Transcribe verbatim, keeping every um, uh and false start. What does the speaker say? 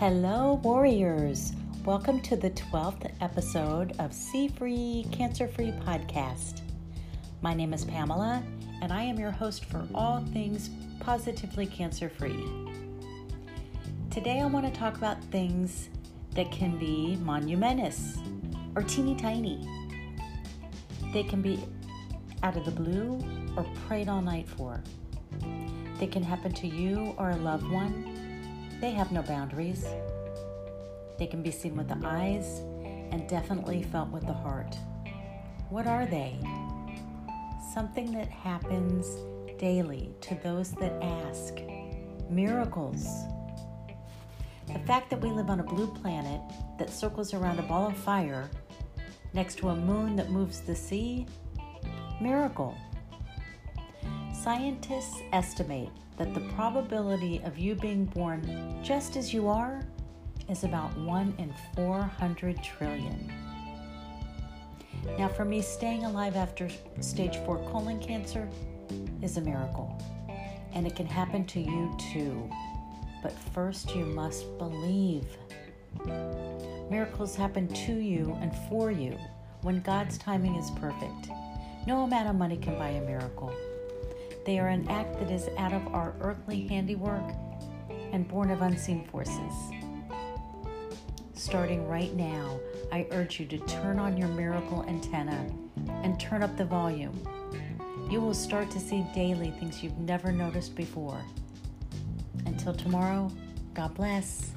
Hello, warriors. Welcome to the twelfth episode of Sea Free Cancer Free Podcast. My name is Pamela, and I am your host for all things positively cancer-free. Today I want to talk about things that can be monumentous or teeny tiny. They can be out of the blue or prayed all night for. They can happen to you or a loved one. They have no boundaries. They can be seen with the eyes and definitely felt with the heart. What are they? Something that happens daily to those that ask. Miracles. The fact that we live on a blue planet that circles around a ball of fire next to a moon that moves the sea. Miracle. Scientists estimate that the probability of you being born just as you are is about one in four hundred trillion. Now, for me, staying alive after stage four colon cancer is a miracle, and it can happen to you too. But first, you must believe. Miracles happen to you and for you when God's timing is perfect. No amount of money can buy a miracle. They are an act that is out of our earthly handiwork and born of unseen forces. Starting right now, I urge you to turn on your miracle antenna and turn up the volume. You will start to see daily things you've never noticed before. Until tomorrow, God bless.